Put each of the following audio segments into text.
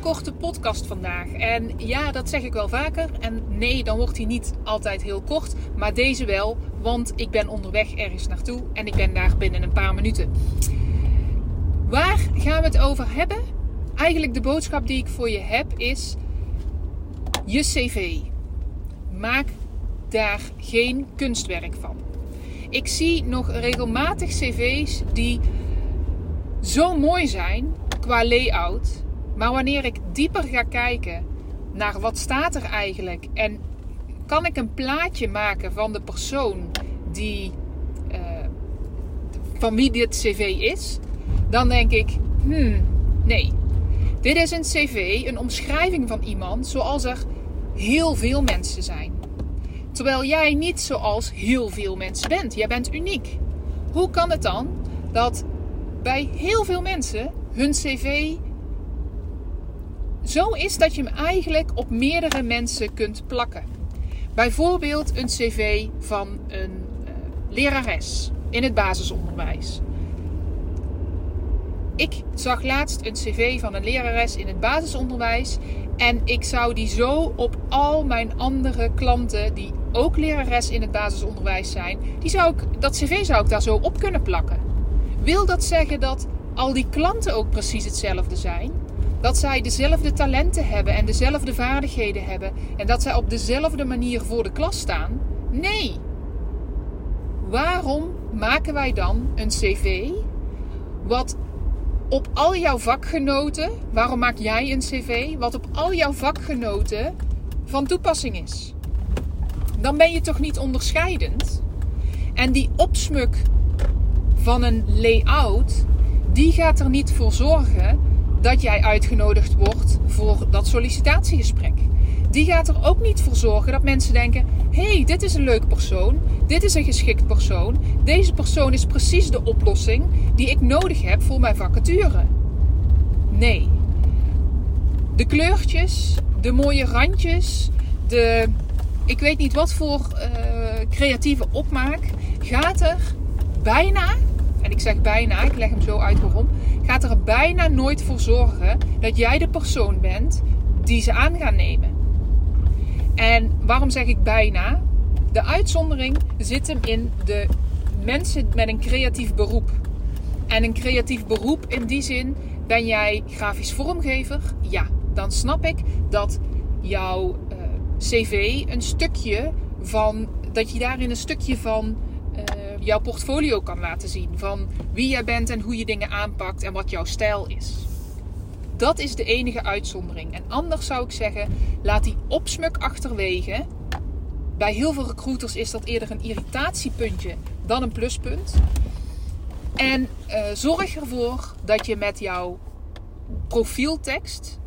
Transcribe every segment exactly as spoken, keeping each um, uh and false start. Korte podcast vandaag. En ja, dat zeg ik wel vaker. En nee, dan wordt hij niet altijd heel kort. Maar deze wel, want ik ben onderweg ergens naartoe. En ik ben daar binnen een paar minuten. Waar gaan we het over hebben? Eigenlijk de boodschap die ik voor je heb is... je cv. Maak daar geen kunstwerk van. Ik zie nog regelmatig cv's die zo mooi zijn qua layout... Maar wanneer ik dieper ga kijken naar wat staat er eigenlijk... en kan ik een plaatje maken van de persoon die, uh, van wie dit cv is... dan denk ik, hmm, nee. Dit is een cv, een omschrijving van iemand zoals er heel veel mensen zijn. Terwijl jij niet zoals heel veel mensen bent. Jij bent uniek. Hoe kan het dan dat bij heel veel mensen hun cv... zo is dat je hem eigenlijk op meerdere mensen kunt plakken. Bijvoorbeeld een cv van een uh, lerares in het basisonderwijs. Ik zag laatst een cv van een lerares in het basisonderwijs. En ik zou die zo op al mijn andere klanten die ook lerares in het basisonderwijs zijn. Die zou ik, dat cv zou ik daar zo op kunnen plakken. Wil dat zeggen dat al die klanten ook precies hetzelfde zijn? Dat zij dezelfde talenten hebben en dezelfde vaardigheden hebben. En dat zij op dezelfde manier voor de klas staan. Nee. Waarom maken wij dan een cv wat op al jouw vakgenoten... Waarom maak jij een cv wat op al jouw vakgenoten van toepassing is? Dan ben je toch niet onderscheidend? En die opsmuk van een layout, die gaat er niet voor zorgen... dat jij uitgenodigd wordt voor dat sollicitatiegesprek. Die gaat er ook niet voor zorgen dat mensen denken... hey, dit is een leuk persoon. Dit is een geschikt persoon. Deze persoon is precies de oplossing die ik nodig heb voor mijn vacature. Nee. De kleurtjes, de mooie randjes... de ik weet niet wat voor uh, creatieve opmaak... gaat er bijna... en ik zeg bijna, ik leg hem zo uit waarom... gaat er bijna nooit voor zorgen dat jij de persoon bent die ze aan gaan nemen. En waarom zeg ik bijna? De uitzondering zit hem in de mensen met een creatief beroep. En een creatief beroep in die zin, ben jij grafisch vormgever? Ja, dan snap ik dat jouw uh, cv een stukje van, dat je daarin een stukje van... jouw portfolio kan laten zien van wie jij bent en hoe je dingen aanpakt en wat jouw stijl is. Dat is de enige uitzondering. En anders zou ik zeggen, laat die opsmuk achterwege. Bij heel veel recruiters is dat eerder een irritatiepuntje dan een pluspunt. En uh, zorg ervoor dat je met jouw profieltekst,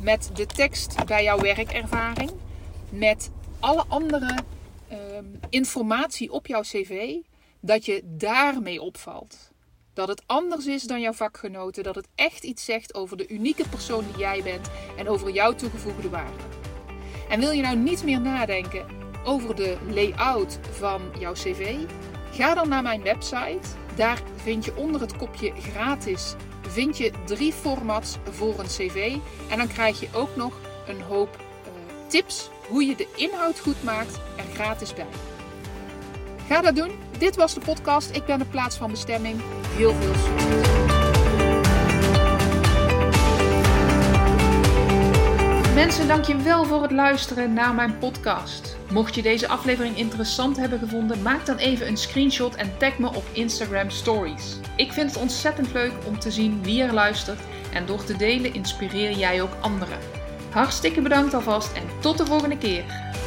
met de tekst bij jouw werkervaring, met alle andere uh, informatie op jouw cv... dat je daarmee opvalt. Dat het anders is dan jouw vakgenoten. Dat het echt iets zegt over de unieke persoon die jij bent. En over jouw toegevoegde waarde. En wil je nou niet meer nadenken over de layout van jouw cv? Ga dan naar mijn website. Daar vind je onder het kopje gratis. Vind je drie formats voor een cv. En dan krijg je ook nog een hoop uh, tips. Hoe je de inhoud goed maakt. En gratis bij. Ga dat doen. Dit was de podcast. Ik ben op plaats van bestemming. Heel veel succes. Mensen, dank je wel voor het luisteren naar mijn podcast. Mocht je deze aflevering interessant hebben gevonden, maak dan even een screenshot en tag me op Instagram Stories. Ik vind het ontzettend leuk om te zien wie er luistert en door te delen inspireer jij ook anderen. Hartstikke bedankt alvast en tot de volgende keer.